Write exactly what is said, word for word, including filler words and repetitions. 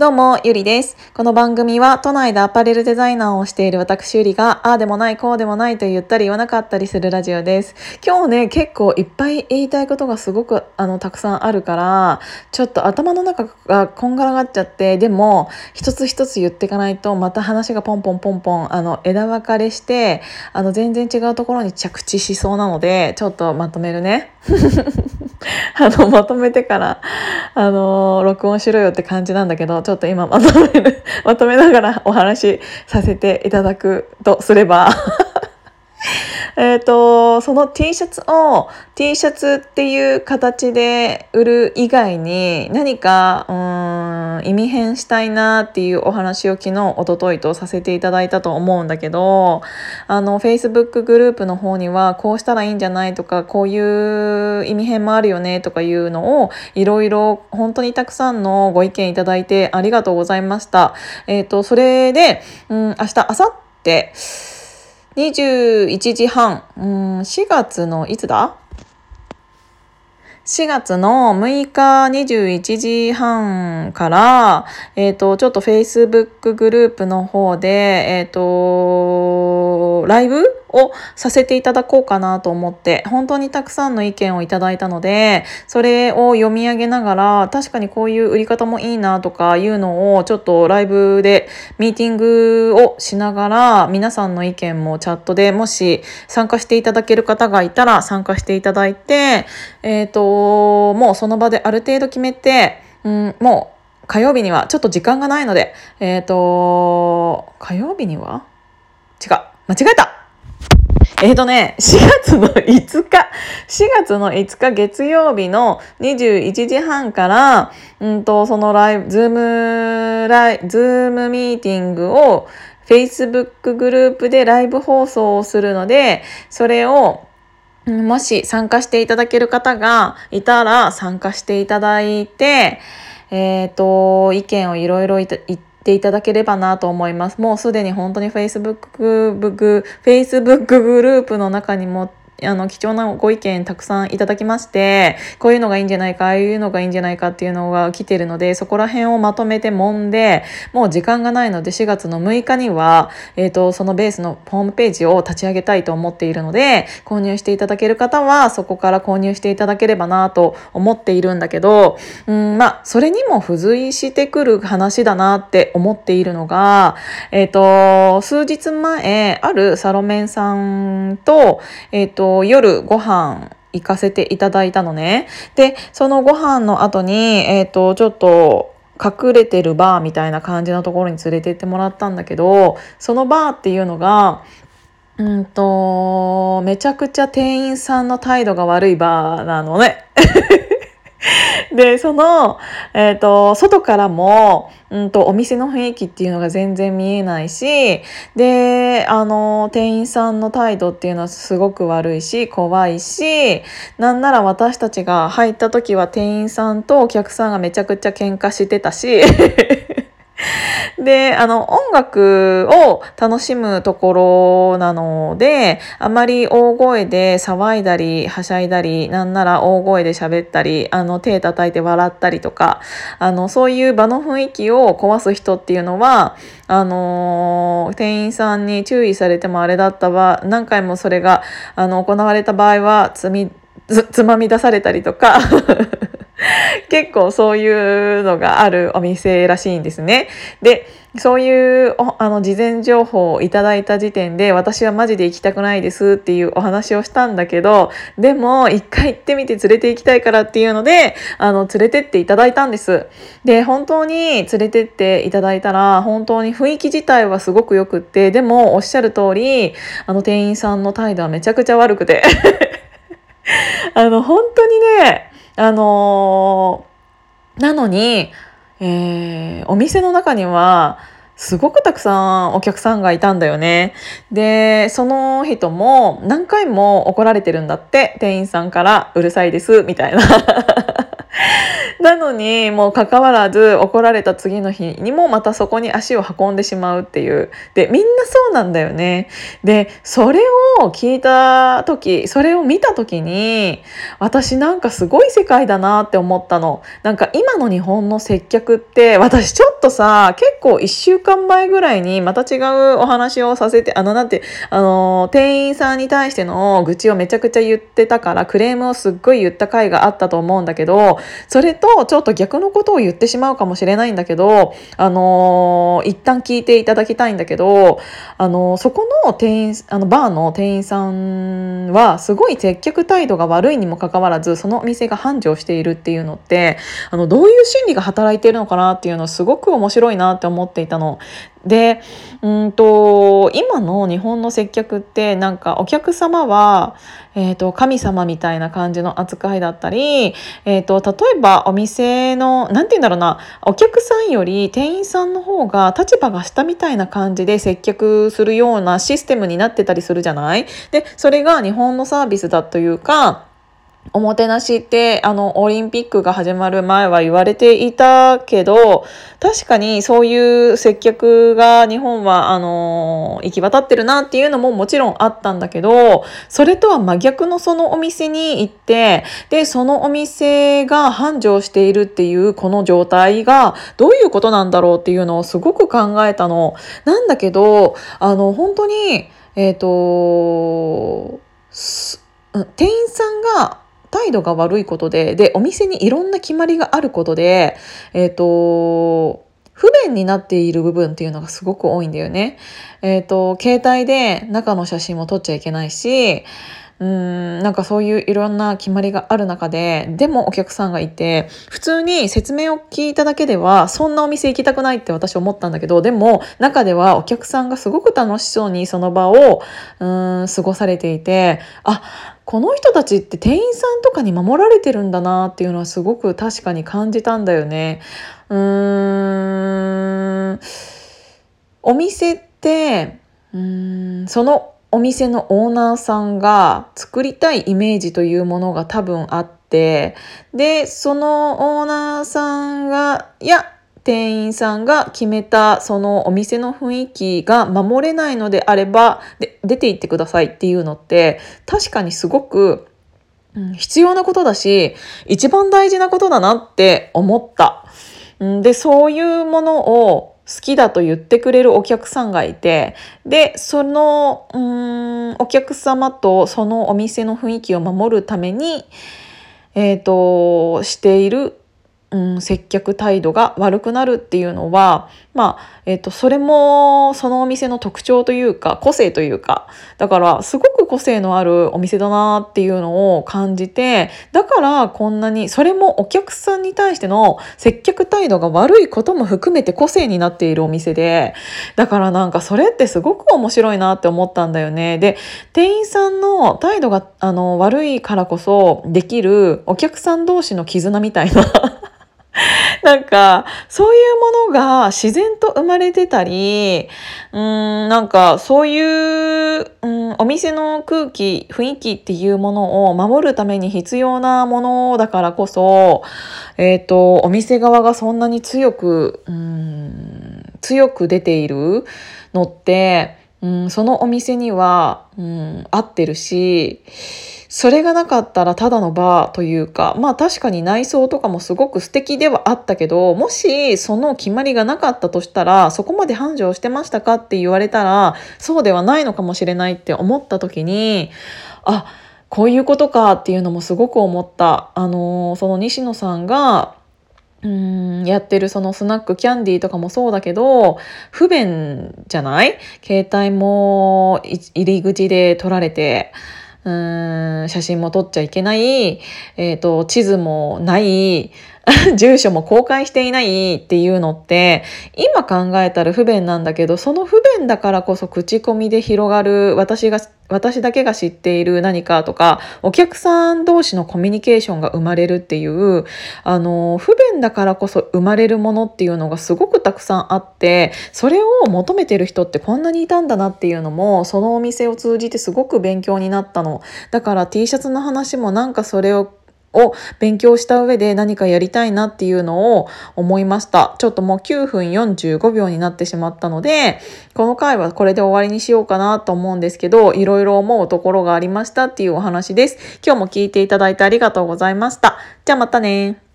どうもゆりです。この番組は都内でアパレルデザイナーをしている私ゆりがああでもないこうでもないと言ったり言わなかったりするラジオです。今日ね結構いっぱい言いたいことがすごくあのたくさんあるからちょっと頭の中がこんがらがっちゃって、でも一つ一つ言っていかないとまた話がポンポンポンポンあの枝分かれしてあの全然違うところに着地しそうなのでちょっとまとめるねあのまとめてからあの録音しろよって感じなんだけど、ちょっと今まとめるまとめながらお話しさせていただくとすればえっとその T シャツを T シャツっていう形で売る以外に何かうーん意味変したいなっていうお話を昨日一昨日とさせていただいたと思うんだけど、あの Facebook グループの方にはこうしたらいいんじゃないとかこういう意味変もあるよねとかいうのをいろいろ本当にたくさんのご意見いただいてありがとうございました。えっとそれでうん明日明後日にじゅういちじはん、うーん、しがつのいつだしがつのむいかにじゅういちじはんから、えっと、ちょっと Facebook グループの方で、えっと、ライブをさせていただこうかなと思って、本当にたくさんの意見をいただいたのでそれを読み上げながら確かにこういう売り方もいいなとかいうのをちょっとライブでミーティングをしながら皆さんの意見もチャットでもし参加していただける方がいたら参加していただいて、えっともうその場である程度決めて、うん、もう火曜日にはちょっと時間がないのでえっと火曜日には違う間違えたえーとね、しがつのいつか、しがつのいつか月曜日のにじゅういちじはんから、うんと、そのライブ、ズームライ、ズームミーティングを Facebook グループでライブ放送をするので、それをもし参加していただける方がいたら参加していただいて、えーと、意見をいろいろいた、いていただければなと思います。もうすでに本当に Facebook グ, Facebook グループの中にもあの貴重なご意見たくさんいただきまして、こういうのがいいんじゃないかああいうのがいいんじゃないかっていうのが来てるのでそこら辺をまとめて揉んでもう時間がないのでしがつのむいかには、えーと、そのベースのホームページを立ち上げたいと思っているので購入していただける方はそこから購入していただければなと思っているんだけど、うんまあそれにも付随してくる話だなって思っているのが、えーと、数日前あるサロメンさんとえーと夜ご飯行かせていただいたのね。で、そのご飯の後に、えっと、ちょっと隠れてるバーみたいな感じのところに連れてってもらったんだけど、そのバーっていうのが、うんと、めちゃくちゃ店員さんの態度が悪いバーなのね。で、その、えっと、外からも、うんと、お店の雰囲気っていうのが全然見えないし、で、あの、店員さんの態度っていうのはすごく悪いし、怖いし、なんなら私たちが入った時は店員さんとお客さんがめちゃくちゃ喧嘩してたし、で、あの、音楽を楽しむところなので、あまり大声で騒いだり、はしゃいだり、なんなら大声で喋ったり、あの、手叩いて笑ったりとか、あの、そういう場の雰囲気を壊す人っていうのは、あの、店員さんに注意されてもあれだったわ、何回もそれが、あの、行われた場合は、つみ、つ、つまみ出されたりとか、結構そういうのがあるお店らしいんですね。で、そういうあの事前情報をいただいた時点で私はマジで行きたくないですっていうお話をしたんだけど、でも一回行ってみて連れて行きたいからっていうのであの連れてっていただいたんです。で、本当に連れてっていただいたら本当に雰囲気自体はすごくよくって、でもおっしゃる通りあの店員さんの態度はめちゃくちゃ悪くてあの本当にねあのー、なのに、えー、お店の中にはすごくたくさんお客さんがいたんだよね。で、その人も何回も怒られてるんだって、店員さんからうるさいですみたいななのにもうかかわらず怒られた次の日にもまたそこに足を運んでしまうっていう。でみんなそうなんだよね。でそれを聞いた時、それを見た時に私なんかすごい世界だなって思ったの。なんか今の日本の接客って私ちょっとさ結構いっしゅうかんまえぐらいにまた違うお話をさせてあのなんてあの店員さんに対しての愚痴をめちゃくちゃ言ってたからクレームをすっごい言った回があったと思うんだけど、それとちょっと逆のことを言ってしまうかもしれないんだけど、あの一旦聞いていただきたいんだけど、あのそこの店員あのバーの店員さんはすごい接客態度が悪いにもかかわらずそのお店が繁盛しているっていうのってあのどういう心理が働いているのかなっていうのすごく面白いなって思っていたので、うんと今の日本の接客ってなんかお客様は、えーと、神様みたいな感じの扱いだったり、えーと、例えばお店のなんて言うんだろうな、お客さんより店員さんの方が立場が下みたいな感じで接客するようなシステムになってたりするじゃない。でそれが日本のサービスだというかおもてなしってあのオリンピックが始まる前は言われていたけど、確かにそういう接客が日本はあの行き渡ってるなっていうのももちろんあったんだけど、それとは真逆のそのお店に行ってでそのお店が繁盛しているっていうこの状態がどういうことなんだろうっていうのをすごく考えたの。なんだけどあの本当にえっと店員さんが態度が悪いことで、でお店にいろんな決まりがあることで、えっと不便になっている部分っていうのがすごく多いんだよね。えっと携帯で中の写真も撮っちゃいけないし、うーんなんかそういういろんな決まりがある中で、でもお客さんがいて普通に説明を聞いただけではそんなお店行きたくないって私思ったんだけど、でも中ではお客さんがすごく楽しそうにその場をうーん過ごされていて、あこの人たちって店員さんとかに守られてるんだなっていうのはすごく確かに感じたんだよね。うーんお店ってうーんそのお店のオーナーさんが作りたいイメージというものが多分あって、でそのオーナーさんがいや店員さんが決めたそのお店の雰囲気が守れないのであればで出て行ってくださいっていうのって確かにすごく必要なことだし一番大事なことだなって思った。でそういうものを好きだと言ってくれるお客さんがいて、でそのうーんお客様とそのお店の雰囲気を守るために、えーと、しているうん、接客態度が悪くなるっていうのは、まあ、えっと、それもそのお店の特徴というか個性というか、だからすごく個性のあるお店だなっていうのを感じて、だからこんなにそれもお客さんに対しての接客態度が悪いことも含めて個性になっているお店で、だからなんかそれってすごく面白いなって思ったんだよね。で、店員さんの態度があの悪いからこそできるお客さん同士の絆みたいななんかそういうものが自然と生まれてたり、うーんなんかそういう、うん、お店の空気雰囲気っていうものを守るために必要なものだからこそ、えーと、お店側がそんなに強く、うん、強く出ているのって、うん、そのお店には、うん、合ってるし、それがなかったらただのバーというか、まあ確かに内装とかもすごく素敵ではあったけど、もしその決まりがなかったとしたらそこまで繁盛してましたかって言われたらそうではないのかもしれないって思った時に、あこういうことかっていうのもすごく思った。あのー、その西野さんがうーんやってるそのスナックキャンディーとかもそうだけど、不便じゃない？携帯も入り口で取られて、うーん写真も撮っちゃいけない、えーと、地図もない住所も公開していないっていうのって今考えたら不便なんだけど、その不便だからこそ口コミで広がる私が私だけが知っている何かとかお客さん同士のコミュニケーションが生まれるっていう、あの不便だからこそ生まれるものっていうのがすごくたくさんあって、それを求めてる人ってこんなにいたんだなっていうのもそのお店を通じてすごく勉強になったの。だから T シャツの話もなんかそれをを勉強した上で何かやりたいなっていうのを思いました。ちょっともうきゅうふんよんじゅうごびょうになってしまったので、この回はこれで終わりにしようかなと思うんですけど、いろいろ思うところがありましたっていうお話です。今日も聞いていただいてありがとうございました。じゃあまたね。